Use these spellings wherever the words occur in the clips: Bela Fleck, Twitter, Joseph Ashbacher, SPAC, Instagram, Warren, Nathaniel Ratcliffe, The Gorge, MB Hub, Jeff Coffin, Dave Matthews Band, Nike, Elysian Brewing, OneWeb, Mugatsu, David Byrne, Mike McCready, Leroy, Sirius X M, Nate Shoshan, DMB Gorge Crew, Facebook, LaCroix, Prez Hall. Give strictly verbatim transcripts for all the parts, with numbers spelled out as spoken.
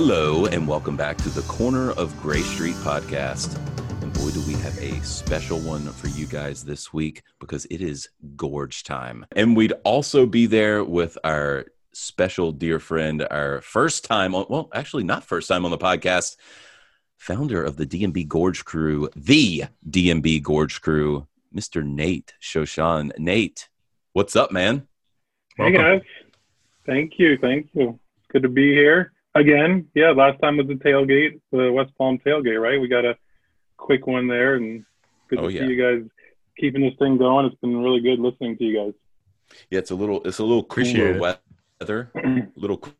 Hello, and welcome back to the Corner of Gray Street podcast. And boy, do we have a special one for you guys this week, because it is gorge time. And we'd also be there with our special dear friend, our first time on, well, actually not first time on the podcast, founder of the D M B Gorge Crew, the D M B Gorge Crew, Mister Nate Shoshan. Nate, what's up, man? Welcome. Hey, guys. Thank you. Thank you. It's good to be here. Again, yeah, last time was the tailgate, the West Palm tailgate, right? We got a quick one there, and good oh, to yeah. see you guys keeping this thing going. It's been really good listening to you guys. Yeah, it's a little, it's a little cooler yeah. weather, a little cooler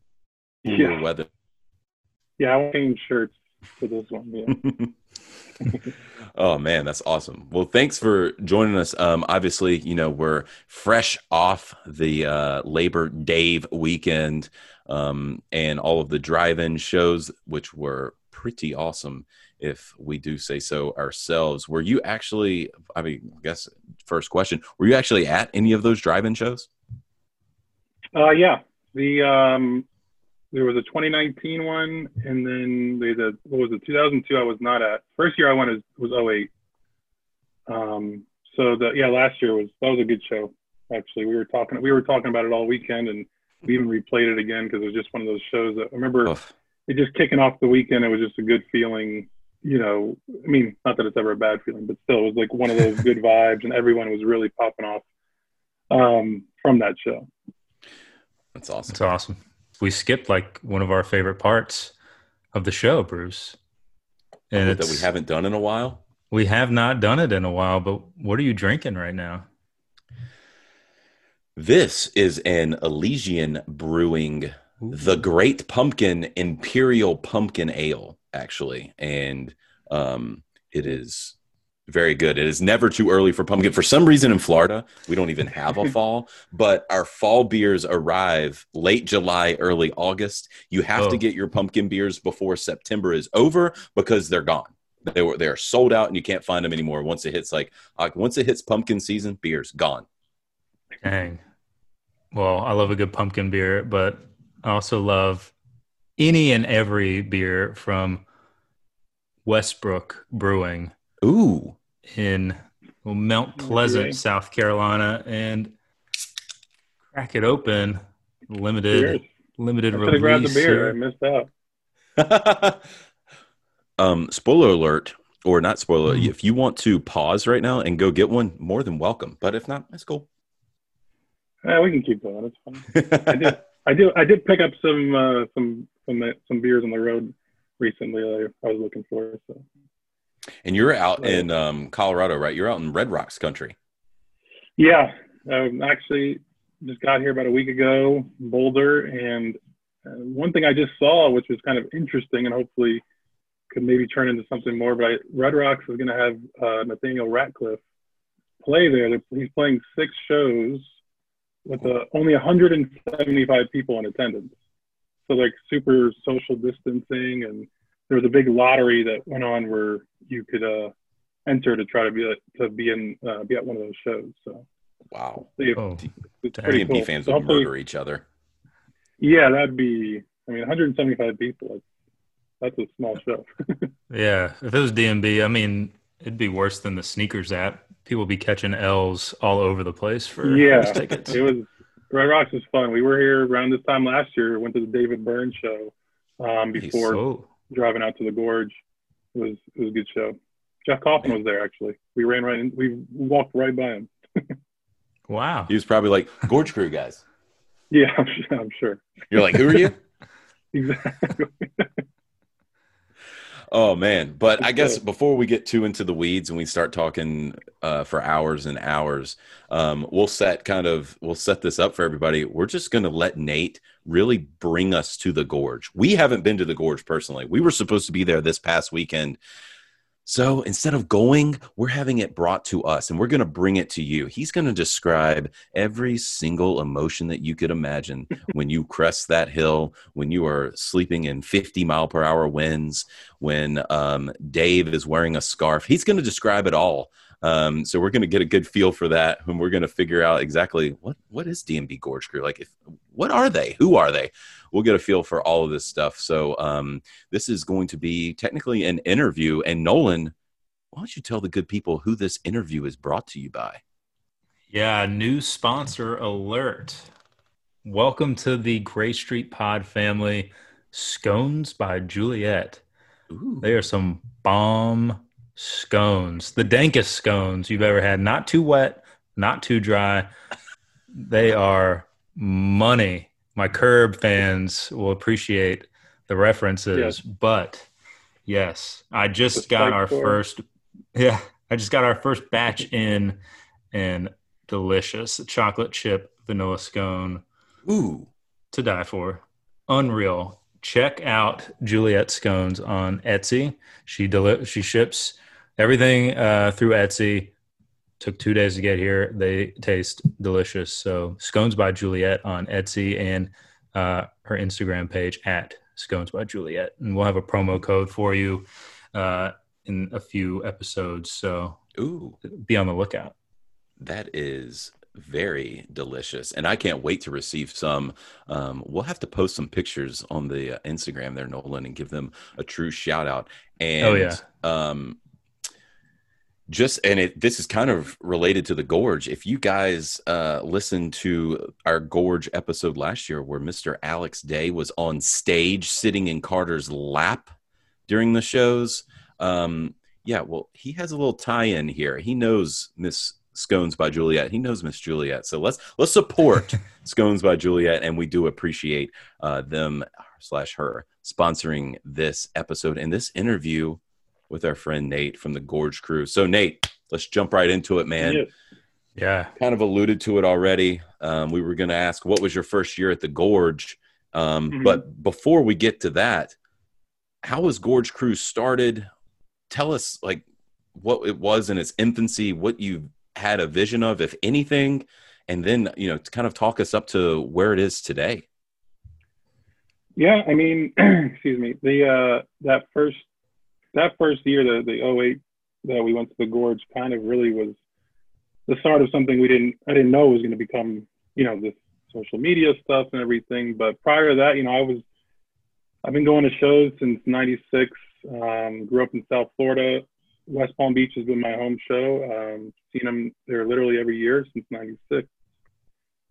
yeah. weather. Yeah, I'm wearing shirts for this one. Yeah. Oh man, that's awesome. Well, thanks for joining us. Um, obviously, you know, we're fresh off the uh, Labor Day weekend. Um, and all of the drive-in shows, which were pretty awesome, if we do say so ourselves. Were you actually, I mean, I guess first question, were you actually at any of those drive-in shows? Uh, yeah. The um, there was a twenty nineteen one, and then they did, what was it, two thousand two I was not at. First year I went was, was oh eight. Um, so, the yeah, last year was, that was a good show, actually. We were talking, we were talking about it all weekend, and we even replayed it again because it was just one of those shows that I remember Oof. it just kicking off the weekend. It was just a good feeling, you know, I mean, not that it's ever a bad feeling, but still it was like one of those good vibes, and everyone was really popping off um, from that show. That's awesome. That's awesome. We skipped like one of our favorite parts of the show, Bruce. And it's, that we haven't done in a while. We have not done it in a while, but what are you drinking right now? This is an Elysian Brewing, the Great Pumpkin Imperial Pumpkin Ale, actually. And um, it is very good. It is never too early for pumpkin. For some reason in Florida, we don't even have a fall, but our fall beers arrive late July, early August. You have oh. to get your pumpkin beers before September is over because they're gone. They were they are sold out and you can't find them anymore. Once it hits like once it hits pumpkin season, beer's gone. Dang. Well, I love a good pumpkin beer, but I also love any and every beer from Westbrook Brewing. Ooh. In Mount Pleasant, okay. South Carolina, and crack it open. Limited Cheers. limited I release. I grabbed the beer. I missed out. um, spoiler alert, or not spoiler, mm. if you want to pause right now and go get one, more than welcome. But if not, that's cool. Yeah, we can keep going. It's fine. I did, I did, I did pick up some, uh, some, some, some beers on the road recently. That I was looking for. So. And you're out so, in um, Colorado, right? You're out in Red Rocks country. Yeah, um, actually, just got here about a week ago, Boulder. And uh, one thing I just saw, which was kind of interesting, and hopefully could maybe turn into something more. But I, Red Rocks is going to have uh, Nathaniel Ratcliffe play there. He's playing six shows. With uh, only one hundred seventy-five people in attendance. So like super social distancing, and there was a big lottery that went on where you could uh, enter to try to be like, to be in uh, be at one of those shows. So wow, so, yeah, oh, it's pretty cool. D M B fans so would murder each other. Yeah, that'd be. I mean, one hundred seventy-five people. That's, that's a small show. Yeah, if it was D M B, I mean, it'd be worse than the sneakers app. People be catching L's all over the place for yeah. those tickets. It was Red Rocks was fun. We were here around this time last year. Went to the David Byrne show um, before so... driving out to the Gorge. It was it was a good show. Jeff Coffin was there actually. We ran right in. We walked right by him. Wow, he was probably like Gorge Crew guys. Yeah, I'm sure. I'm sure. You're like, who are you? Exactly. Oh, man. But I guess before we get too into the weeds and we start talking uh, for hours and hours, um, we'll set kind of we'll set this up for everybody. We're just going to let Nate really bring us to the Gorge. We haven't been to the Gorge personally. We were supposed to be there this past weekend. So instead of going, we're having it brought to us, and we're going to bring it to you. He's going to describe every single emotion that you could imagine when you crest that hill, when you are sleeping in fifty mile per hour winds, when um, Dave is wearing a scarf. He's going to describe it all. Um, so we're going to get a good feel for that, and we're going to figure out exactly what what is D M B Gorge Crew like. If What are they? Who are they? We'll get a feel for all of this stuff. So um, this is going to be technically an interview. And Nolan, why don't you tell the good people who this interview is brought to you by? Yeah, new sponsor alert. Welcome to the Gray Street Pod family. Scones by Juliet. Ooh. They are some bomb scones. The dankest scones you've ever had. Not too wet, not too dry. They are money. My Curb fans will appreciate the references. Yeah. But yes, I just That's got our cool. first yeah, I just got our first batch in, and delicious chocolate chip vanilla scone. Ooh. To die for. Unreal. Check out Juliet Scones on Etsy. She deli- she ships everything uh, through Etsy. Took two days to get here. They taste delicious. So Scones by Juliet on Etsy, and uh, her Instagram page at Scones by Juliet. And we'll have a promo code for you uh, in a few episodes. So Ooh. Be on the lookout. That is very delicious, and I can't wait to receive some. Um, we'll have to post some pictures on the uh, Instagram there, Nolan, and give them a true shout out. And oh, yeah. um, just and it, this is kind of related to the Gorge. If you guys uh, listened to our Gorge episode last year, where Mister Alex Day was on stage sitting in Carter's lap during the shows, um, yeah, well, he has a little tie-in here. He knows Miss Scones by Juliet. He knows Miss Juliet. So let's let's support Scones by Juliet, and we do appreciate uh, them slash her sponsoring this episode and this interview with our friend Nate from the Gorge Crew. So Nate, let's jump right into it, man. Yeah. yeah. Kind of alluded to it already. Um, we were going to ask, what was your first year at the Gorge? Um, mm-hmm. But before we get to that, how was Gorge Crew started? Tell us like what it was in its infancy, what you had a vision of, if anything, and then, you know, to kind of talk us up to where it is today. Yeah, I mean, excuse me, the uh that first that first year, the the oh eight that we went to the Gorge, kind of really was the start of something we didn't I didn't know was going to become, you know, this social media stuff and everything. But prior to that, you know, I was I've been going to shows since ninety-six. Um grew up in South Florida. West Palm Beach has been my home show. Um, seen them there literally every year since ninety-six.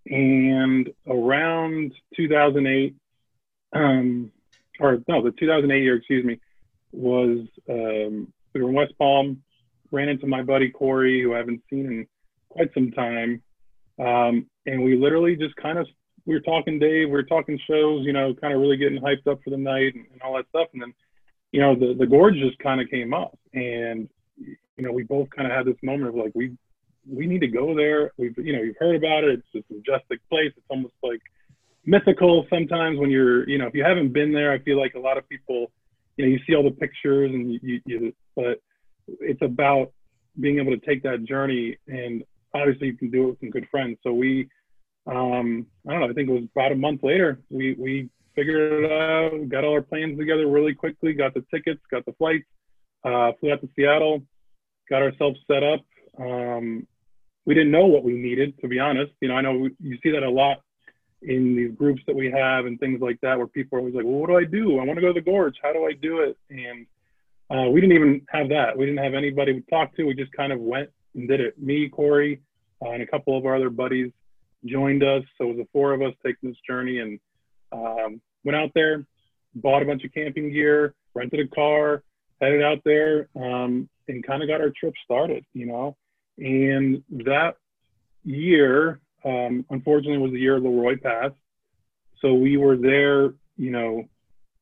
And around two thousand eight, um, or no, the two thousand eight year, excuse me, was um, we were in West Palm, ran into my buddy Corey, who I haven't seen in quite some time. Um, and we literally just kind of, we were talking Dave, we were talking shows, you know, kind of really getting hyped up for the night and, and all that stuff. And then, you know, the, the Gorge just kind of came up, and, you know, we both kind of had this moment of like, we, we need to go there. We've, you know, you've heard about it. It's just a majestic place. It's almost like mythical sometimes when you're, you know, if you haven't been there. I feel like a lot of people, you know, you see all the pictures and you, you, you but it's about being able to take that journey, and obviously you can do it with some good friends. So we, um, I don't know, I think it was about a month later, we, we, figured it out, got all our plans together really quickly, got the tickets, got the flights, uh, flew out to Seattle, got ourselves set up. Um, we didn't know what we needed, to be honest. You know, I know we, you see that a lot in these groups that we have and things like that, where people are always like, well, what do I do? I want to go to the Gorge. How do I do it? And uh, we didn't even have that. We didn't have anybody we talked to. We just kind of went and did it. Me, Corey, uh, and a couple of our other buddies joined us. So it was the four of us taking this journey, and um, went out there, bought a bunch of camping gear, rented a car, headed out there, um, and kind of got our trip started, you know. And that year, um, unfortunately, was the year Leroy passed. So we were there, you know,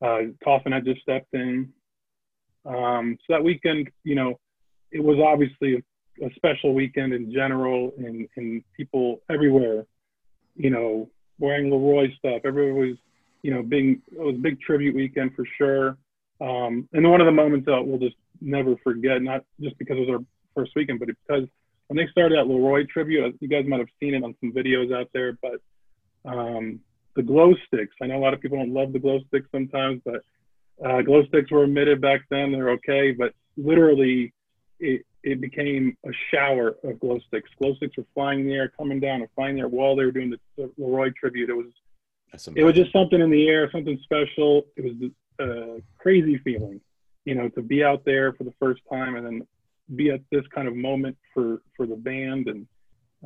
uh, Coffin had just stepped in. Um, so that weekend, you know, it was obviously a, a special weekend in general, and, and people everywhere, you know, wearing Leroy stuff. Everybody was, you know, being, it was a big tribute weekend for sure. Um, and one of the moments that we'll just never forget, not just because it was our first weekend, but because when they started that Leroy tribute, you guys might have seen it on some videos out there, but um, the glow sticks. I know a lot of people don't love the glow sticks sometimes, but uh, glow sticks were omitted back then. They're okay, but literally it, it became a shower of glow sticks. Glow sticks were flying in the air, coming down and flying in the air while they were doing the, the Leroy tribute. It was It was just something in the air, something special. It was a crazy feeling, you know, to be out there for the first time and then be at this kind of moment for, for the band and,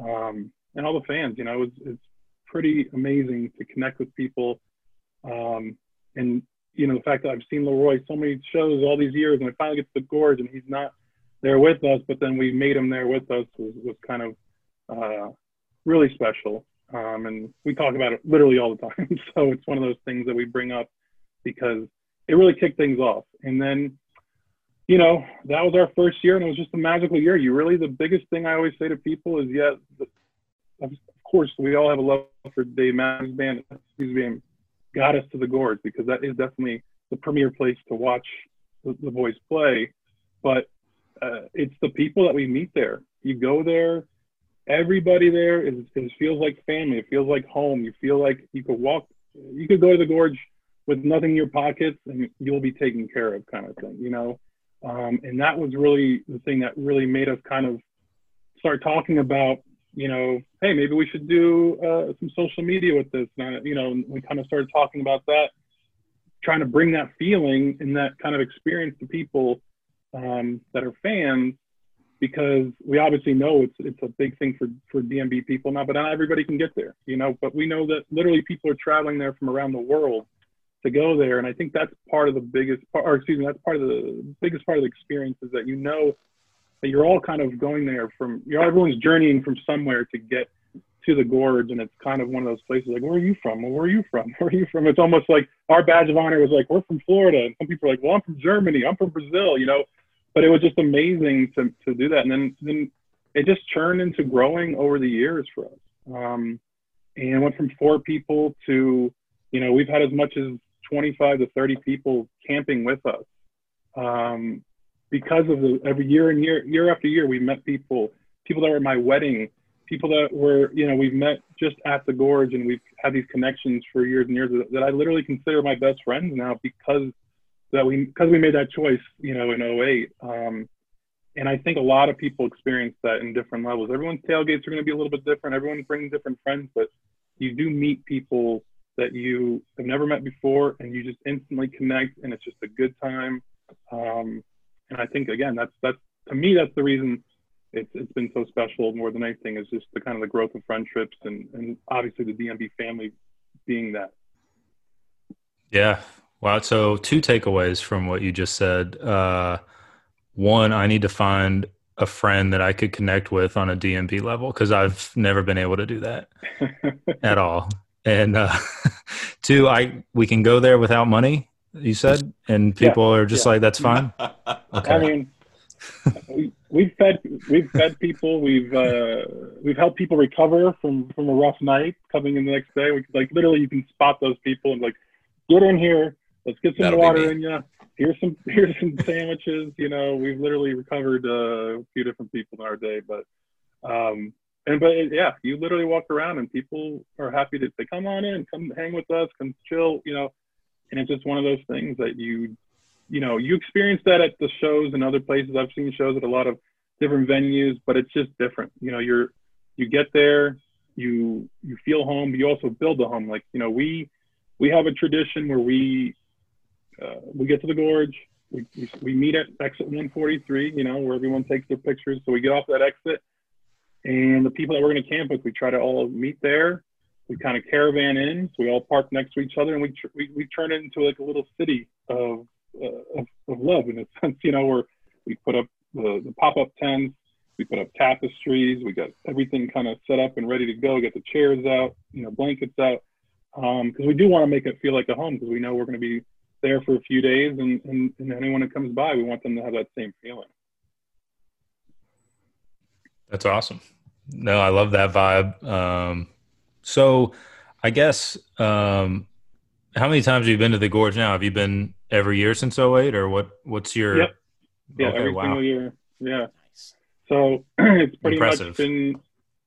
um, and all the fans, you know, it's, it's pretty amazing to connect with people. Um, and, you know, the fact that I've seen Leroy so many shows all these years and I finally get to the Gorge and he's not there with us, but then we made him there with us was, was kind of uh, really special. Um, and we talk about it literally all the time. So it's one of those things that we bring up because it really kicked things off. And then, you know, that was our first year and it was just a magical year. You really, the biggest thing I always say to people is, yeah, the, of course, we all have a love for Dave Matthews Band. Matthews Band got us to the Gorge because that is definitely the premier place to watch the, the boys play. But uh, it's the people that we meet there. You go there. Everybody there is, it feels like family. It feels like home. You feel like you could walk, you could go to the Gorge with nothing in your pockets and you'll be taken care of, kind of thing, you know? Um, and that was really the thing that really made us kind of start talking about, you know, hey, maybe we should do uh, some social media with this. And, you know, we kind of started talking about that, trying to bring that feeling and that kind of experience to people um, that are fans. Because we obviously know it's it's a big thing for, for D M B people now, but not everybody can get there, you know? But we know that literally people are traveling there from around the world to go there. And I think that's part of the biggest part, or excuse me, that's part of the biggest part of the experience is that you know that you're all kind of going there from, you know, everyone's journeying from somewhere to get to the Gorge. And it's kind of one of those places like, where are you from? Well, where are you from? Where are you from? It's almost like our badge of honor was like, we're from Florida. And some people are like, well, I'm from Germany. I'm from Brazil, you know? But it was just amazing to, to do that. And then, then it just churned into growing over the years for us. Um, and went from four people to, you know, we've had as much as twenty-five to thirty people camping with us. Um, because of the, every year and year, year after year, we met people, people that were at my wedding, people that were, you know, we've met just at the Gorge and we've had these connections for years and years that, that I literally consider my best friends now because that we, because we made that choice, you know, in oh eight. Um, and I think a lot of people experience that in different levels. Everyone's tailgates are going to be a little bit different. Everyone brings different friends, but you do meet people that you have never met before and you just instantly connect and it's just a good time. Um, and I think, again, that's, that's to me, that's the reason it's, it's been so special more than anything is just the kind of the growth of friendships and, and obviously the D M B family being that. Yeah. Wow. So two takeaways from what you just said. Uh, one, I need to find a friend that I could connect with on a D M B level because I've never been able to do that at all. And uh, two, I we can go there without money, you said, and people yeah, are just yeah. like, that's fine. Okay. I mean, we, we've fed we've fed people. We've uh, we've helped people recover from from a rough night coming in the next day. We, like literally, you can spot those people and like get in here. Let's get some That'll water in you. Here's some here's some sandwiches. You know, we've literally recovered uh, a few different people in our day, but um, and but it, yeah, you literally walk around and people are happy to say, "Come on in, come hang with us, come chill." You know, and it's just one of those things that you, you know, you experience that at the shows and other places. I've seen shows at a lot of different venues, but it's just different. You know, you're you get there, you you feel home, but you also build a home. Like you know, we we have a tradition where we. Uh, we get to the Gorge, we, we, we meet at exit one forty-three, you know, where everyone takes their pictures. So we get off that exit and the people that we're going to camp with, we try to all meet there. We kind of caravan in, so we all park next to each other and we tr we, we turn it into like a little city of, uh, of, of love in a sense, you know, where we put up the, the pop-up tents, we put up tapestries, we got everything kind of set up and ready to go, get the chairs out, you know, blankets out. Um, cause we do want to make it feel like a home because we know we're going to be there for a few days and, and, and anyone that comes by, we want them to have that same feeling. That's awesome. No, I love that vibe. Um, so I guess, um, how many times have you been to the Gorge now? Have you been every year since oh eight or what, what's your, yep. yeah, okay, every wow. single year. Yeah. Nice. So it's pretty Impressive. much been,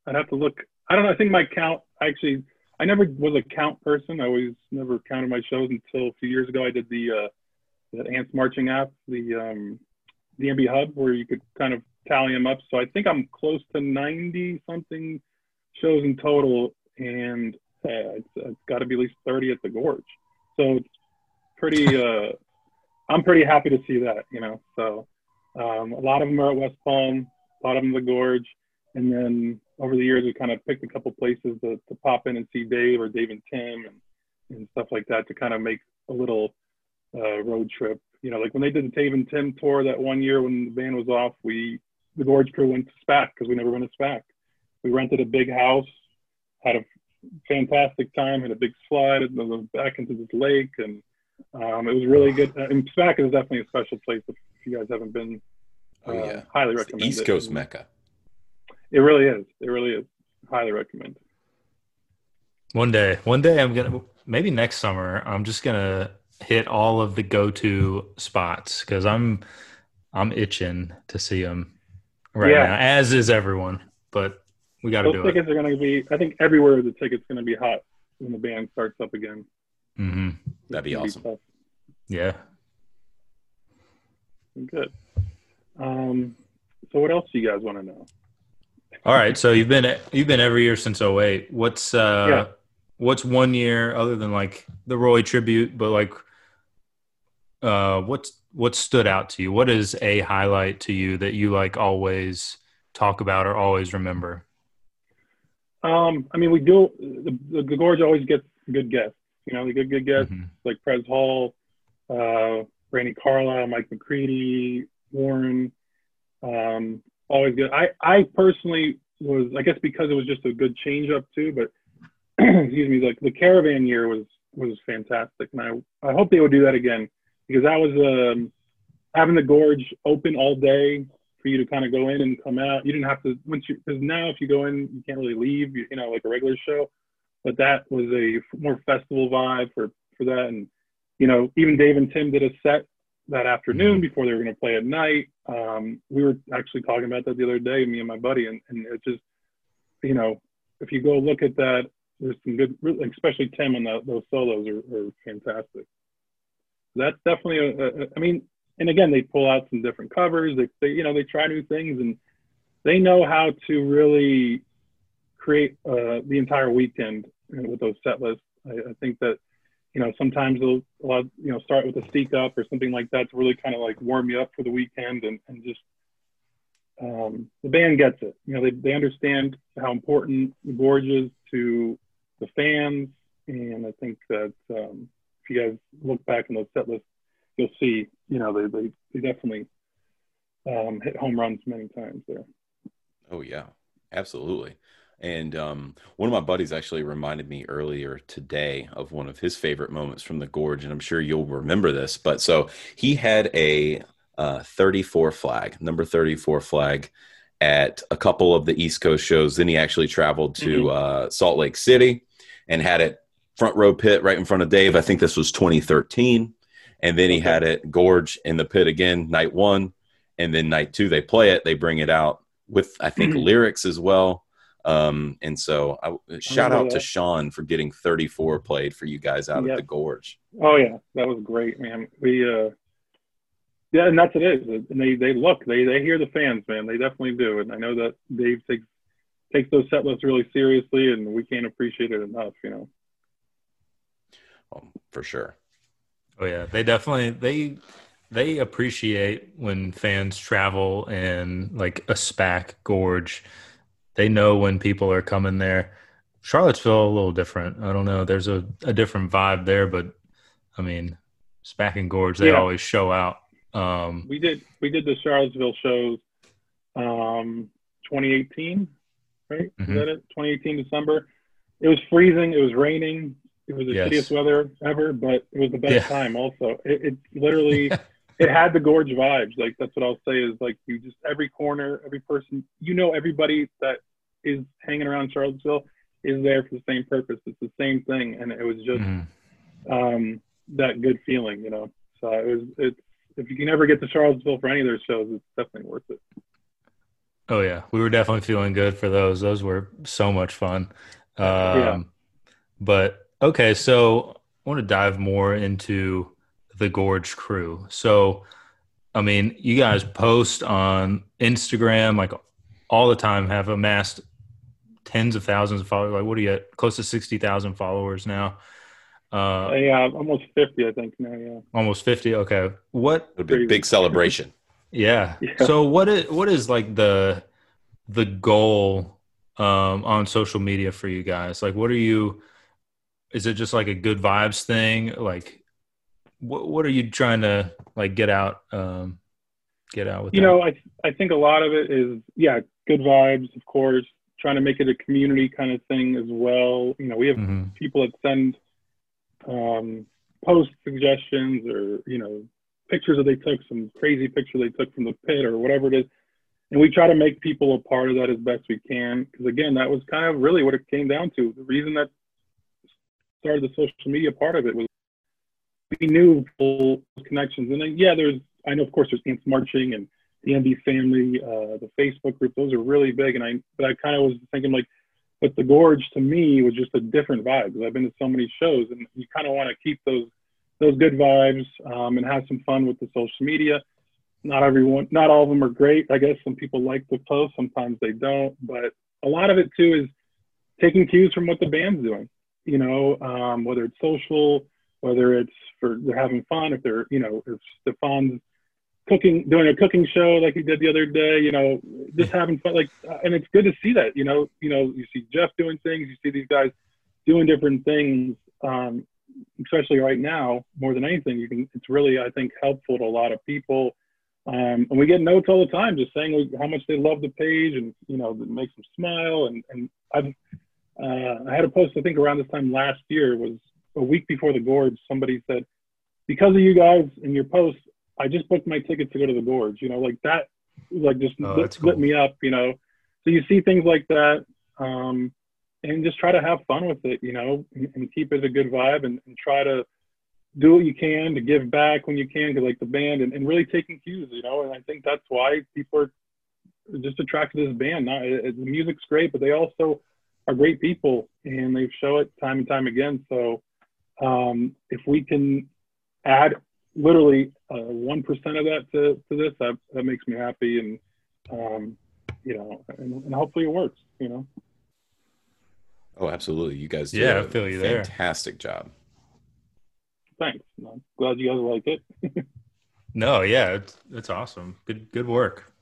I'd have to look, I don't know. I think my count, I actually, I never was a count person. I always never counted my shows until a few years ago. I did the uh, the Ants Marching app, the um, the M B Hub, where you could kind of tally them up. So I think I'm close to ninety something shows in total, and say it's, it's got to be at least thirty at the Gorge. So it's pretty, uh, I'm pretty happy to see that, you know. So um, a lot of them are at West Palm, a lot of them at the Gorge. And then over the years, we kind of picked a couple places to, to pop in and see Dave or Dave and Tim and, and stuff like that to kind of make a little uh, road trip. You know, like when they did the Dave and Tim tour that one year when the band was off, we, the Gorge crew went to SPAC because we never went to SPAC. We rented a big house, had a fantastic time, had a big slide and then back into this lake. And um, it was really good. And SPAC is definitely a special place if you guys haven't been. Uh, oh, yeah. Highly recommend it. East Coast Mecca. It really is. It really is. Highly recommend it. One day, one day I'm going to, maybe next summer, I'm just going to hit all of the go-to spots because I'm, I'm itching to see them right yeah. now, as is everyone, but. We got to do it. Those tickets are going to be, I think everywhere the ticket's going to be hot when the band starts up again. Mm-hmm. That'd be awesome. Be yeah. Good. Um, so what else do you guys want to know? All right. So you've been, you've been every year since oh eight. What's, uh, yeah. what's one year other than like the Roy tribute, but like, uh, what's, what stood out to you? What is a highlight to you that you like always talk about or always remember? Um, I mean, we do, the, the Gorge always gets good guests, you know, the good, good guests mm-hmm. like Prez Hall, uh, Brandi Carlile, Mike McCready, Warren, um, always good. I, I personally was, I guess because it was just a good change up too, but excuse me, like the Caravan year was, was fantastic. And I, I hope they would do that again because that was, um, having the Gorge open all day for you to kind of go in and come out. You didn't have to, once you, because now if you go in, you can't really leave, you, you know, like a regular show. But that was a more festival vibe for, for that. And, you know, even Dave and Tim did a set that afternoon before they were going to play at night. Um, we were actually talking about that the other day, me and my buddy. And, and it just, you know, if you go look at that, there's some good, especially Tim and the, those solos are, are fantastic. That's definitely, a, a, I mean, and again, they pull out some different covers. They, they, you know, they try new things, and they know how to really create uh, the entire weekend with those set lists. I, I think that, you know, sometimes they'll, you know, start with a Seek Up or something like that to really kind of like warm you up for the weekend, and, and just um, the band gets it. You know, they they understand how important the Gorge is to the fans, and I think that um, if you guys look back on those set lists, you'll see, you know, they they, they definitely um, hit home runs many times there. Oh, yeah, absolutely. And um, one of my buddies actually reminded me earlier today of one of his favorite moments from the Gorge, and I'm sure you'll remember this. But so he had a uh, thirty-four flag, number thirty-four flag at a couple of the East Coast shows. Then he actually traveled to mm-hmm. uh, Salt Lake City and had it front row pit right in front of Dave. I think this was twenty thirteen. And then he had it Gorge in the pit again, night one. And then night two, they play it. They bring it out with, I think, mm-hmm. lyrics as well. Um, and so I, shout I out that. to Sean for getting thirty-four played for you guys out yeah. at the Gorge. Oh, yeah. That was great, man. We, uh, yeah, and that's it is. And they, they look, they, they hear the fans, man. They definitely do. And I know that Dave takes, takes those set lists really seriously, and we can't appreciate it enough, you know. Um, for sure. Oh yeah, they definitely they they appreciate when fans travel and like a SPAC Gorge. They know when people are coming there. Charlottesville a little different. I don't know. There's a, a different vibe there, but I mean, SPAC and Gorge they yeah. always show out. Um, we did we did the Charlottesville shows, um, twenty eighteen, right? Mm-hmm. Is that it? twenty eighteen December. It was freezing. It was raining. It was the yes. shittiest weather ever, but it was the best yeah. time also. It, it literally, it had the Gorge vibes. Like, that's what I'll say is, like, you just, every corner, every person, you know, everybody that is hanging around Charlottesville is there for the same purpose. It's the same thing. And it was just mm. um, that good feeling, you know? So it was, it's, if you can ever get to Charlottesville for any of their shows, it's definitely worth it. Oh, yeah. We were definitely feeling good for those. Those were so much fun. Um, yeah. But, okay, so I want to dive more into the Gorge crew. So, I mean, you guys post on Instagram, like all the time, have amassed tens of thousands of followers. Like, what are you at? Close to sixty thousand followers now. Uh, yeah, almost fifty, I think now. Yeah, almost fifty. Okay, what? It'll be a big celebration. Yeah. yeah. So what is what is like the the goal um, on social media for you guys? Like, what are you? Is it just like a good vibes thing? Like, what what are you trying to like get out? Um, get out with you that? know, I I think a lot of it is yeah, good vibes, of course. Trying to make it a community kind of thing as well. You know, we have mm-hmm. people that send. Um, post suggestions or, you know, pictures that they took, some crazy picture they took from the pit or whatever it is. And we try to make people a part of that as best we can. Because again, that was kind of really what it came down to. The reason that started the social media part of it was we knew people connections. And then, yeah, there's, I know, of course, there's Ants Marching and the M B family, uh, the Facebook group, those are really big. And I, but I kind of was thinking like, but the Gorge to me was just a different vibe because I've been to so many shows and you kind of want to keep those those good vibes um, and have some fun with the social media. Not everyone, not all of them are great. I guess some people like the post, sometimes they don't. But a lot of it too is taking cues from what the band's doing. You know, um, whether it's social, whether it's for they're having fun, if they're you know if Stefan's cooking, doing a cooking show like he did the other day, you know, just having fun. Like, and it's good to see that, you know, you know, you see Jeff doing things, you see these guys doing different things, um, especially right now, more than anything, you can, it's really, I think, helpful to a lot of people. Um, and we get notes all the time, just saying how much they love the page and, you know, it makes them smile. And, and I've, uh, I had a post, I think around this time last year was a week before the Gorge, somebody said, because of you guys and your posts, I just booked my ticket to go to the Gorge, you know, like that, like just oh, lit, cool. lit me up, you know? So you see things like that um, and just try to have fun with it, you know, and, and keep it a good vibe and, and try to do what you can to give back when you can to like the band and, and really taking cues, you know? And I think that's why people are just attracted to this band. Not, it, it, the music's great, but they also are great people and they show it time and time again. So um, if we can add literally one uh, percent of that to, to this, that, that makes me happy, and um, you know, and, and hopefully it works. You know. Oh, absolutely! You guys, do yeah, a I feel you fantastic there. job. Thanks. I'm glad you guys like it. no, yeah, it's it's awesome. Good, good work.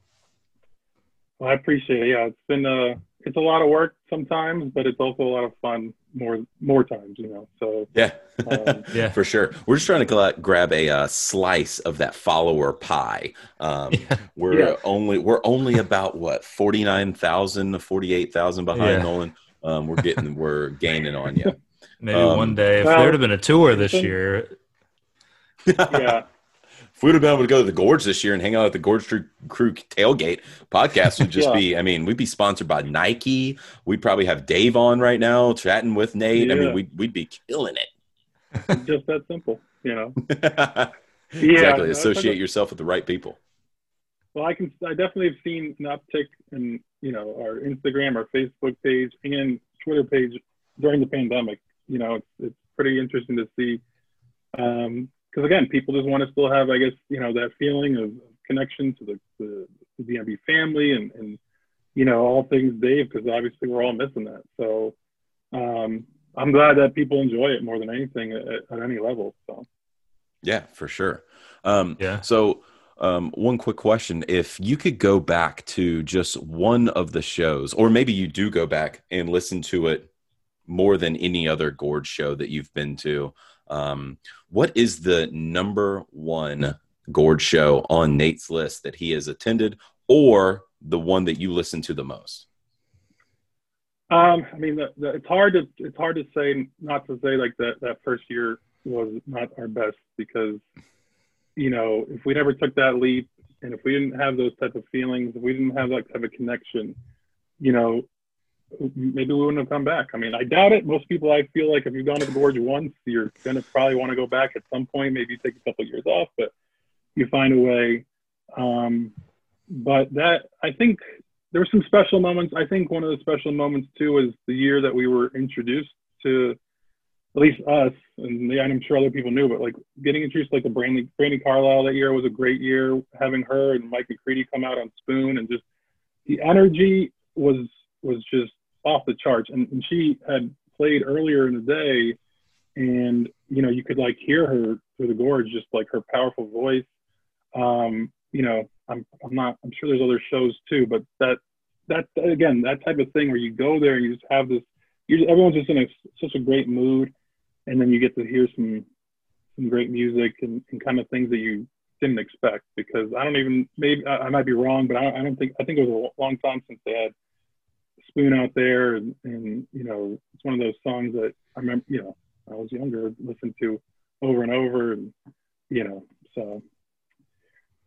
Well, I appreciate it. Yeah, it's been uh, it's a lot of work sometimes, but it's also a lot of fun. more more times you know so yeah um, yeah for sure we're just trying to gla- grab a uh, slice of that follower pie. um yeah. we're yeah. only we're only about what forty-nine thousand to forty-eight thousand behind yeah. Nolan. um we're getting we're gaining on you. Maybe um, one day if well, there'd have been a tour this year. Yeah. If we'd have been able to go to the Gorge this year and hang out at the Gorge Crew tailgate, podcast would just yeah. be, I mean, we'd be sponsored by Nike. We'd probably have Dave on right now chatting with Nate. Yeah. I mean, we'd, we'd be killing it. Just that simple, you know? yeah, exactly. No, associate yourself with the right people. Well, I can, I definitely have seen an uptick in, you know, our Instagram, our Facebook page and Twitter page during the pandemic. You know, it's, it's pretty interesting to see, um, because again, people just want to still have, I guess, you know, that feeling of connection to the, the, the D M B family and, and, you know, all things Dave, because obviously we're all missing that. So um, I'm glad that people enjoy it more than anything at, at any level. So. Yeah, for sure. Um, yeah. So um, one quick question, if you could go back to just one of the shows, or maybe you do go back and listen to it more than any other Gorge show that you've been to, Um, what is the number one Gorge show on Nate's list that he has attended, or the one that you listen to the most? Um, I mean, the, the, it's hard to it's hard to say not to say like that that first year was not our best, because you know if we never took that leap and if we didn't have those type of feelings, if we didn't have that type of connection, you know. Maybe we wouldn't have come back. I mean, I doubt it. Most people, I feel like if you've gone to the Gorge once, you're going to probably want to go back at some point. Maybe you take a couple of years off, but you find a way. Um, but that, I think there were some special moments. I think one of the special moments too is the year that we were introduced to, at least us, and yeah, I'm sure other people knew, but like getting introduced like the Brandi, Brandi Carlile that year was a great year. Having her and Mike McCready come out on Spoon and just the energy was was just off the charts. And, and she had played earlier in the day, and, you know, you could like hear her through the gorge, just like her powerful voice. Um, you know, I'm, I'm not, I'm sure there's other shows too, but that, that, again, that type of thing where you go there and you just have this, you're, everyone's just in a, such a great mood. And then you get to hear some, some great music and, and kind of things that you didn't expect, because I don't even, maybe I, I might be wrong, but I don't, I don't think, I think it was a long time since they had Spoon out there. And, and, you know, it's one of those songs that I remember, you know, I was younger, listened to over and over, and, you know, so,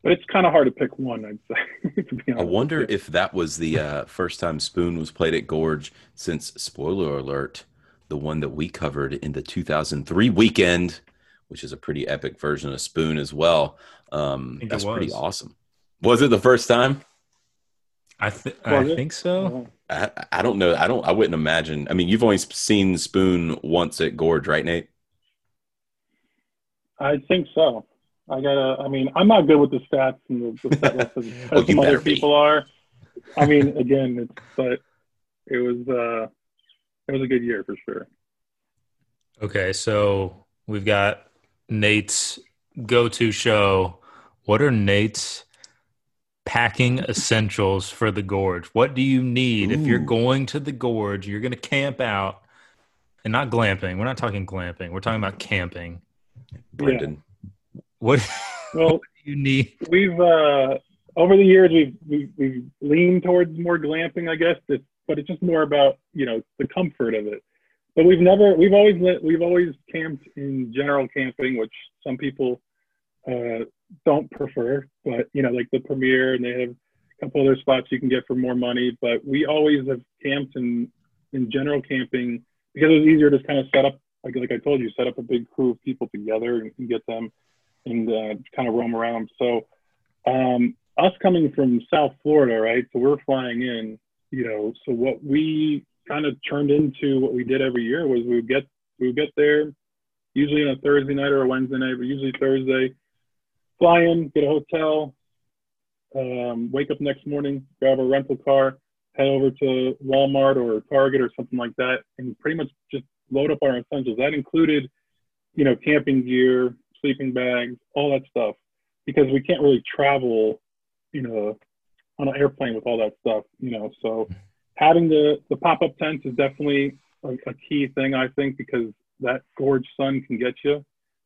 but it's kind of hard to pick one, I'd say. To be honest. I wonder yeah. if that was the uh, first time Spoon was played at Gorge since, spoiler alert, the one that we covered in the two thousand three weekend, which is a pretty epic version of Spoon as well. Um, that's pretty awesome. Was it the first time? I, th- I think so. I, I don't know. I don't. I wouldn't imagine. I mean, you've only seen Spoon once at Gorge, right, Nate? I think so. I gotta. I mean, I'm not good with the stats and the, the stat lists as, oh, as some other be. people are. I mean, again, it's, but it was uh, it was a good year for sure. Okay, so we've got Nate's go-to show. What are Nate's packing essentials for the Gorge? What do you need? Ooh. If you're going to the Gorge, you're going to camp out, and not glamping. We're not talking glamping. We're talking about camping. Brendan, yeah. what, well, what do you need? We've uh, over the years we've, we've we've leaned towards more glamping, I guess. It's, but it's just more about, you know, the comfort of it. But we've never we've always lit, we've always camped in general camping, which some people uh, don't prefer, but, you know, like the Premier, and they have a couple other spots you can get for more money, but we always have camped in in general camping because it was easier to kind of set up, like like I told you, set up a big crew of people together and, and get them and uh, kind of roam around. So um, us coming from South Florida, right, so we're flying in, you know, so what we kind of turned into, what we did every year was we would get we would get there usually on a Thursday night or a Wednesday night, but usually Thursday. Fly in, get a hotel, um, wake up next morning, grab a rental car, head over to Walmart or Target or something like that, and pretty much just load up our essentials. That included, you know, camping gear, sleeping bags, all that stuff, because we can't really travel, you know, on an airplane with all that stuff, you know. So having the, the pop-up tents is definitely a, a key thing, I think, because that gorge sun can get you.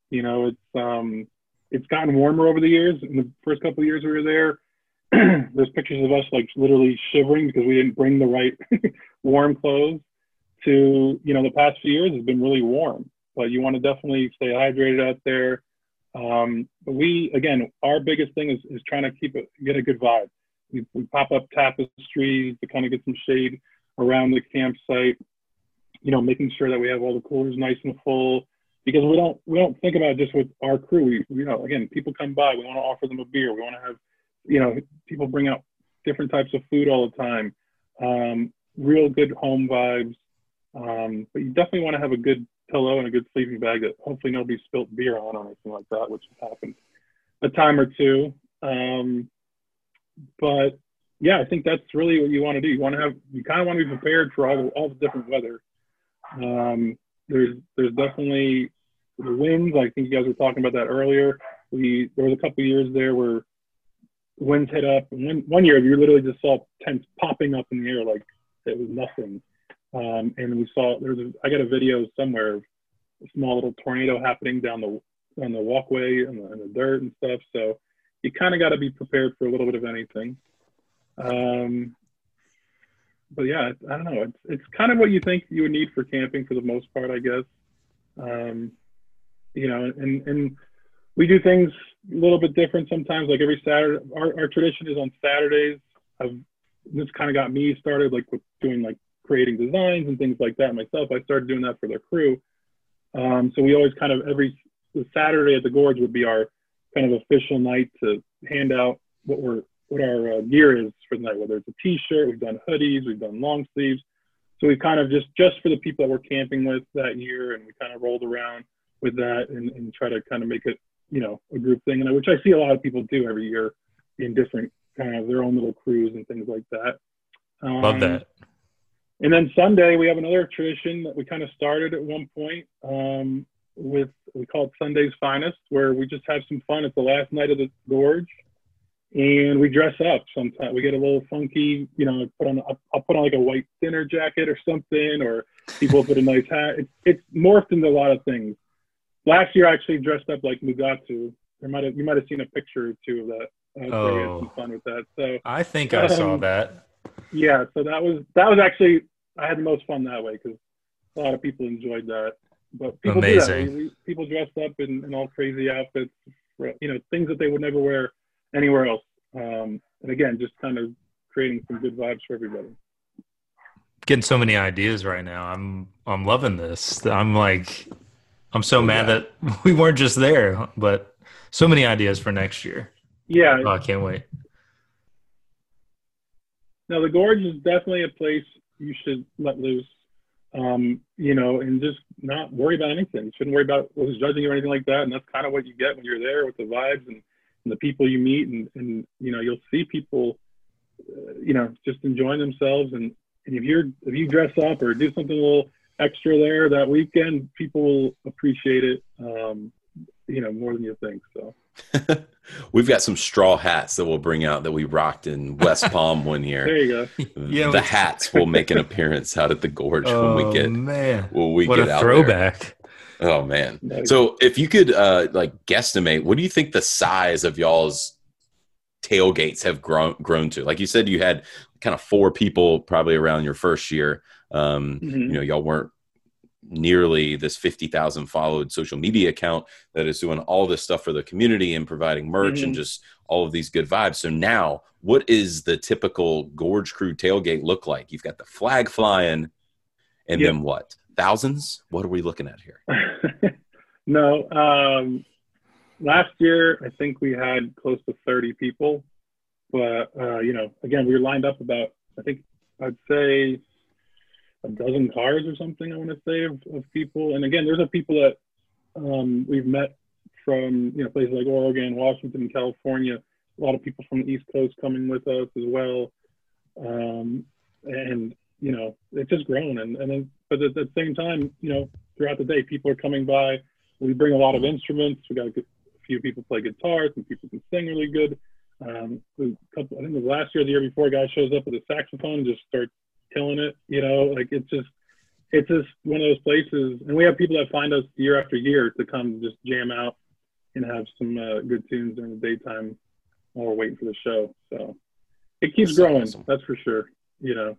You know, it's... um. It's gotten warmer over the years. In the first couple of years we were there, there's pictures of us like literally shivering because we didn't bring the right warm clothes. To, you know, the past few years has been really warm, but you want to definitely stay hydrated out there. Um, but we, again, our biggest thing is, is trying to keep it, get a good vibe. We, we pop up tapestries to kind of get some shade around the campsite, you know, making sure that we have all the coolers nice and full. Because we don't we don't think about it just with our crew. We, you know, again, people come by. We want to offer them a beer. We want to have, you know, people bring out different types of food all the time. Um, real good home vibes. Um, but you definitely want to have a good pillow and a good sleeping bag that hopefully nobody spilt beer on or anything like that, which has happened a time or two. Um, but yeah, I think that's really what you want to do. You want to have you kind of want to be prepared for all the, all the different weather. Um, there's there's definitely the winds. I think you guys were talking about that earlier. We there was a couple of years there where winds hit up, and one, one year you literally just saw tents popping up in the air like it was nothing. Um, and we saw there's a, I got a video somewhere of a small little tornado happening down the on the walkway and the, and the dirt and stuff. So you kind of got to be prepared for a little bit of anything. Um, But yeah, I don't know. It's it's kind of what you think you would need for camping for the most part, I guess. Um, you know, and and we do things a little bit different sometimes. Like every Saturday, our our tradition is on Saturdays. I've, this kind of got me started, like with doing like creating designs and things like that myself. I started doing that for the crew. Um, so we always kind of every the Saturday at the Gorge would be our kind of official night to hand out what we're. what our uh, gear is for the night, whether it's a t-shirt, we've done hoodies, we've done long sleeves. So we've kind of just, just for the people that we're camping with that year, and we kind of rolled around with that and, and try to kind of make it, you know, a group thing, and I, which I see a lot of people do every year in different kind of their own little crews and things like that. Um, Love that. And then Sunday, we have another tradition that we kind of started at one point um, with, we call it Sunday's Finest, where we just have some fun. It's the last night of the Gorge, and we dress up sometimes. We get a little funky, you know, put on, I'll, I'll put on like a white dinner jacket or something, or people put a nice hat. It's, it's morphed into a lot of things. Last year, I actually dressed up like Mugatsu. There might have, you might have seen a picture or two of that. I oh, we had some fun with that. So I think I um, saw that. Yeah, so that was that was actually I had the most fun that way because a lot of people enjoyed that. But people Amazing. Do that. We, people dressed up in, in all crazy outfits, you know, things that they would never wear anywhere else. Um, and again, just kind of creating some good vibes for everybody. Getting so many ideas right now. I'm I'm loving this. I'm like I'm so mad yeah. that we weren't just there, but so many ideas for next year. Yeah. Oh, I can't wait. Now, the Gorge is definitely a place you should let loose, um, you know, and just not worry about anything. You shouldn't worry about who's judging you or anything like that. And that's kind of what you get when you're there with the vibes and, and the people you meet. And, and, you know, you'll see people, uh, you know, just enjoying themselves. And, and if you're, if you dress up or do something a little extra there that weekend, people will appreciate it, um, you know, more than you think. So. We've got some straw hats that we'll bring out that we rocked in West Palm one year. There you go. Yeah, the hats will make an appearance out at the Gorge oh, when we get man. When we what get a out throwback. There. Oh man. So if you could uh like guesstimate, what do you think the size of y'all's tailgates have grown grown to? Like you said, you had kind of four people probably around your first year. Um, mm-hmm. You know, y'all weren't nearly this fifty thousand followed social media account that is doing all this stuff for the community and providing merch mm-hmm. and just all of these good vibes. So now what is the typical Gorge Crew tailgate look like? You've got the flag flying and yep. then what? Thousands? What are we looking at here? No. Um, last year, I think we had close to thirty people, but uh, you know, again, we were lined up about, I think I'd say a dozen cars or something, I want to say, of, of people. And again, there's a people that um, we've met from, you know, places like Oregon, Washington, California, a lot of people from the East Coast coming with us as well. Um, and, you know, it's just grown. And, and then, but at the same time, you know, throughout the day, people are coming by. We bring a lot of instruments. We got a, good, a few people play guitar, some people can sing really good. Um, a couple, I think it was last year, the year before, a guy shows up with a saxophone and just starts killing it, you know, like it's just, it's just one of those places. And we have people that find us year after year to come just jam out and have some uh, good tunes during the daytime while we're waiting for the show. So it keeps that's growing, awesome. That's for sure, you know.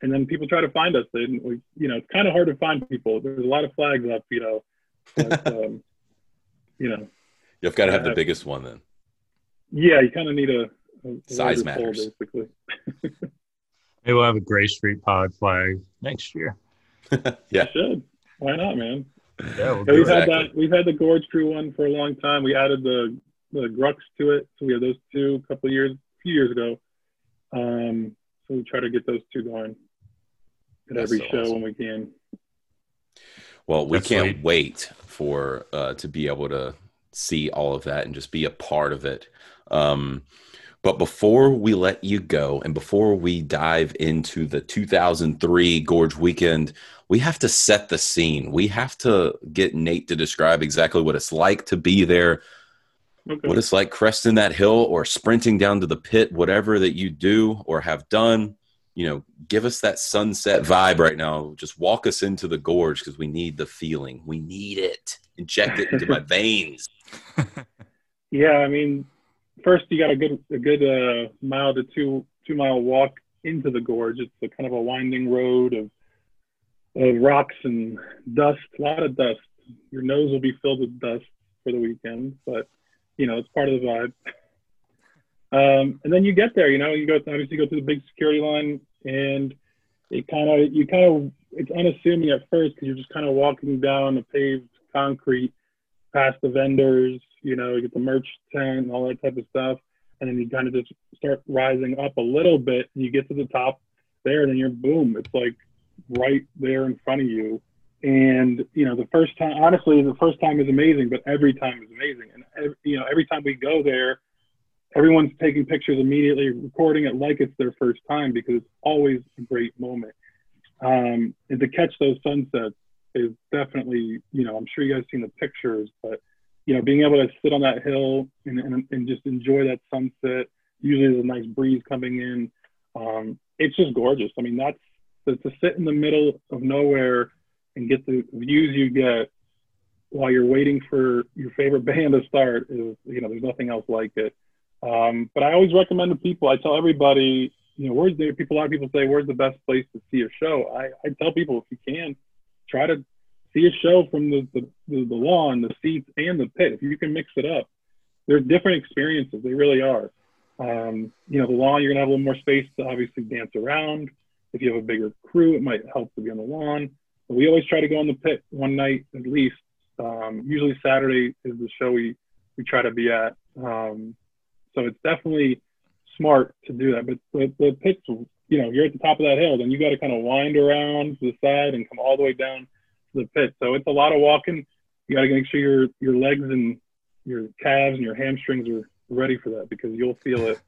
And then people try to find us. They, we, you know, it's kind of hard to find people. There's a lot of flags up, you know. But, um, you know. You've got to have uh, the biggest one then. Yeah, you kind of need a, a size matters. Pole, basically. Maybe we'll have a Gray Street Pod flag next year. Yeah. We should. Why not, man? Yeah, we'll yeah, we've exactly. had that. We've had the Gorge Crew one for a long time. We added the the Grux to it, so we had those two a couple of years, a few years ago. Um, so we try to get those two going at That's every so show awesome. When we can. Well, we That's can't late. Wait for uh, to be able to see all of that and just be a part of it. Um, But before we let you go and before we dive into the two thousand three Gorge Weekend, we have to set the scene. We have to get Nate to describe exactly what it's like to be there, okay. what it's like cresting that hill or sprinting down to the pit, whatever that you do or have done. You know, give us that sunset vibe right now. Just walk us into the Gorge because we need the feeling. We need it. Inject it into my veins. Yeah, I mean, first, you got a good a good uh, mile to two two mile walk into the Gorge. It's a kind of a winding road of of rocks and dust, a lot of dust. Your nose will be filled with dust for the weekend, but you know it's part of the vibe. Um, and then you get there, you know, you go obviously you go through the big security line, and it kind of you kind of it's unassuming at first because you're just kind of walking down the paved concrete past the vendors. You know, you get the merch tent and all that type of stuff. And then you kind of just start rising up a little bit and you get to the top there and then you're boom. It's like right there in front of you. And, you know, the first time, honestly, the first time is amazing, but every time is amazing. And, every, you know, every time we go there, everyone's taking pictures immediately, recording it like it's their first time because it's always a great moment. Um, and to catch those sunsets is definitely, you know, I'm sure you guys seen the pictures, but, you know, being able to sit on that hill and, and, and just enjoy that sunset, usually there's a nice breeze coming in. Um, it's just gorgeous. I mean, that's, to, to sit in the middle of nowhere and get the views you get while you're waiting for your favorite band to start is, you know, there's nothing else like it. Um, but I always recommend to people, I tell everybody, you know, where's the people, a lot of people say, where's the best place to see a show? I, I tell people, if you can, try to see a show from the, the, the lawn, the seats, and the pit. If you can mix it up, they're different experiences. They really are. Um, you know, the lawn, you're gonna have a little more space to obviously dance around. If you have a bigger crew, it might help to be on the lawn. But we always try to go in the pit one night at least. Um, usually Saturday is the show we, we try to be at. Um, so it's definitely smart to do that. But the, the pit's, you know, you're at the top of that hill, then you got to kind of wind around to the side and come all the way down to the pit. So it's a lot of walking. You got to make sure your, your legs and your calves and your hamstrings are ready for that, because you'll feel it.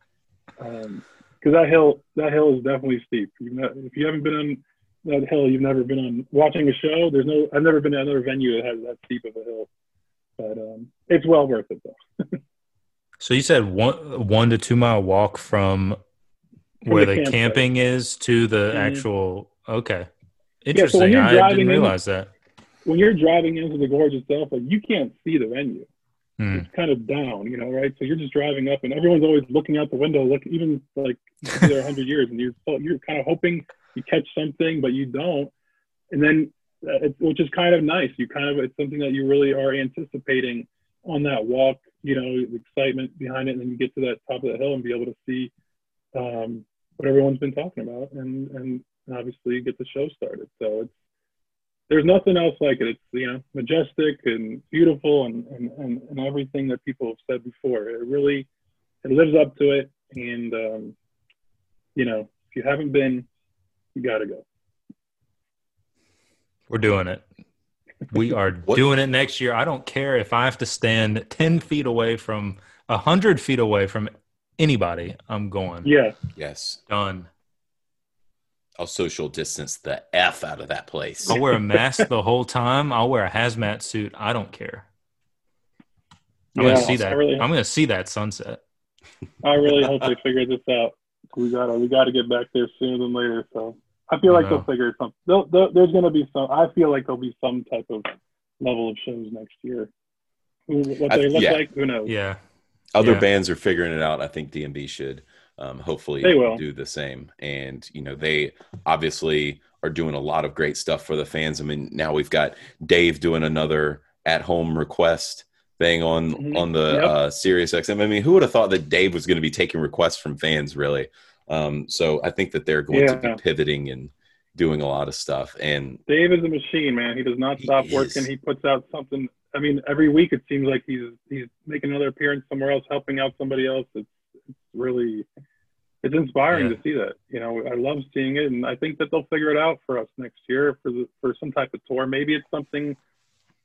Um, Cause that hill, that hill is definitely steep. You've not, if you haven't been on that hill, you've never been on watching a show. There's no, I've never been to another venue that has that steep of a hill, but um, it's well worth it though. So you said one, one to two mile walk from, from where the, the camping is to the mm-hmm. actual. Okay. Interesting. Yeah, so I didn't realize in, that. When you're driving into the gorge itself, like you can't see the venue. Hmm. It's kind of down, you know, right? So you're just driving up, and everyone's always looking out the window. Look, even like there a hundred years, and you're you're kind of hoping you catch something, but you don't. And then, uh, it, which is kind of nice. You kind of it's something that you really are anticipating on that walk. You know, the excitement behind it, and then you get to that top of the hill and be able to see um, what everyone's been talking about, and and obviously get the show started. So it's. There's nothing else like it. It's, you know, majestic and beautiful and, and, and, and everything that people have said before. It really, it lives up to it. And, um, you know, if you haven't been, you got to go. We're doing it. We are doing it next year. I don't care if I have to stand ten feet away from, a hundred feet away from anybody. I'm going. Yeah. Yes. Done. I'll social distance the F out of that place. I'll wear a mask the whole time. I'll wear a hazmat suit. I don't care. I'm yeah, going to see that. Really I'm going to see that sunset. I really hope they figure this out. We got to, we got to get back there sooner than later. So I feel like I they'll figure something. They'll, they'll, there's going to be some, I feel like there'll be some type of level of shows next year. What they I, look yeah. like, who knows? Yeah. Other yeah. bands are figuring it out. I think D M B should. Um, hopefully they will do the same. And, you know, they obviously are doing a lot of great stuff for the fans. I mean, now we've got Dave doing another at home request thing on, mm-hmm. on the yep. uh, Sirius X M. I mean, who would have thought that Dave was going to be taking requests from fans really? Um, so I think that they're going yeah. to be pivoting and doing a lot of stuff. And Dave is a machine, man. He does not stop he working. Is. He puts out something. I mean, every week it seems like he's, he's making another appearance somewhere else, helping out somebody else. It's, It's really, it's inspiring yeah. to see that. You know, I love seeing it, and I think that they'll figure it out for us next year for the, for some type of tour. Maybe it's something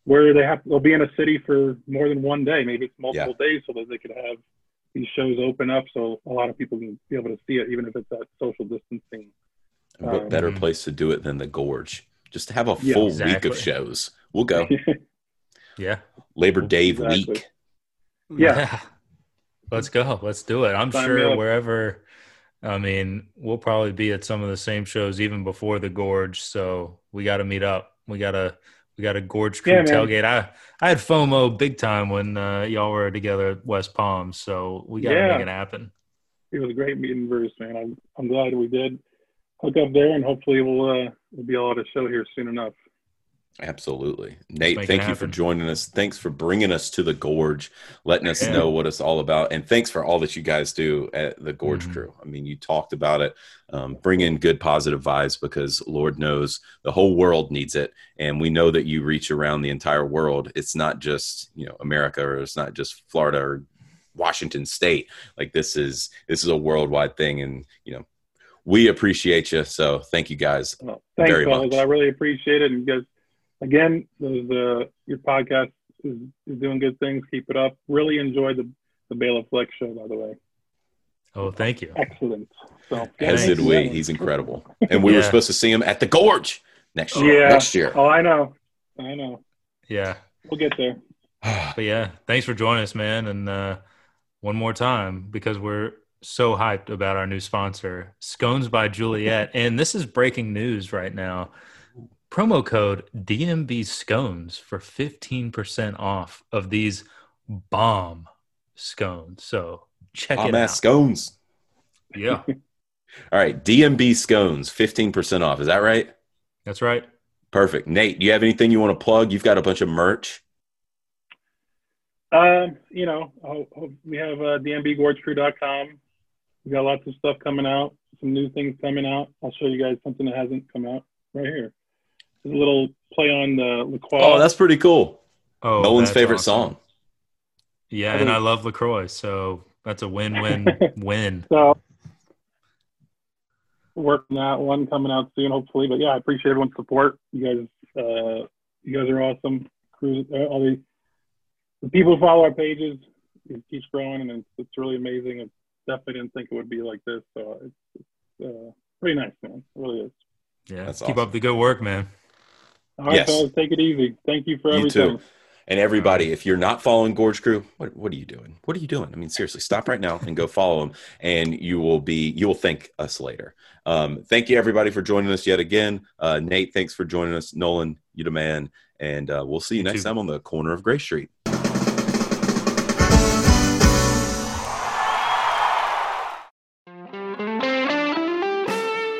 where they have they'll be in a city for more than one day. Maybe it's multiple yeah. days, so that they could have these shows open up, so a lot of people can be able to see it, even if it's at social distancing. And what um, better place to do it than the Gorge? Just to have a full yeah, exactly. week of shows. We'll go. yeah, Labor Day exactly. week. Yeah. yeah. Let's go. Let's do it. I'm Sign sure wherever, I mean, we'll probably be at some of the same shows even before the Gorge. So we got to meet up. We got to, we got a Gorge Crew yeah, tailgate. I, I had FOMO big time when uh, y'all were together at West Palm. So we got to yeah. make it happen. It was a great meet and verse, man. I'm, I'm glad we did hook up there, and hopefully we'll, uh, we'll be able to show here soon enough. Absolutely. Nate, thank you for joining us. Thanks for bringing us to the Gorge, letting us yeah. know what it's all about. And thanks for all that you guys do at the Gorge mm-hmm. Crew. I mean, you talked about it, um, bring in good positive vibes, because Lord knows the whole world needs it. And we know that you reach around the entire world. It's not just, you know, America, or it's not just Florida or Washington State. Like this is, this is a worldwide thing. And, you know, we appreciate you. So thank you guys well, thanks, very much. I really appreciate it. And you guys, again, those, uh, your podcast is, is doing good things. Keep it up. Really enjoyed the, the Bela Fleck show, by the way. Oh, thank you. Excellent. So, as did we. He's incredible. And we yeah. were supposed to see him at the Gorge next year. Yeah. Next year. Oh, I know. I know. Yeah. We'll get there. But yeah, thanks for joining us, man. And uh, one more time, because we're so hyped about our new sponsor, Scones by Juliet. And this is breaking news right now. Promo code D M B Scones for fifteen percent off of these bomb scones. So check bomb it out. Scones. Yeah. All right. D M B Scones, fifteen percent off. Is that right? That's right. Perfect. Nate, do you have anything you want to plug? You've got a bunch of merch. Um, you know, hope, hope we have uh, D M B gorge crew dot com. We got lots of stuff coming out, some new things coming out. I'll show you guys something that hasn't come out right here. There's a little play on the LaCroix. Oh, that's pretty cool. Oh, Nolan's favorite awesome. Song. Yeah, and I love LaCroix, so that's a win-win win. So, working that one coming out soon, hopefully. But yeah, I appreciate everyone's support. You guys, uh, you guys are awesome. Crew, uh, all these. The people who follow our pages, it keeps growing, and it's, it's really amazing. I definitely didn't think it would be like this, so it's, it's uh, pretty nice, man. It really is. Yeah, that's keep awesome. Up the good work, man. All right, yes. Fellas, take it easy. Thank you for you everything. Too. And everybody, if you're not following Gorge Crew, what, what are you doing? What are you doing? I mean, seriously, stop right now and go follow them, and you will be you will thank us later. Um, thank you, everybody, for joining us yet again. Uh, Nate, thanks for joining us. Nolan, you the man, and uh, we'll see you next time on the corner of Gray Street.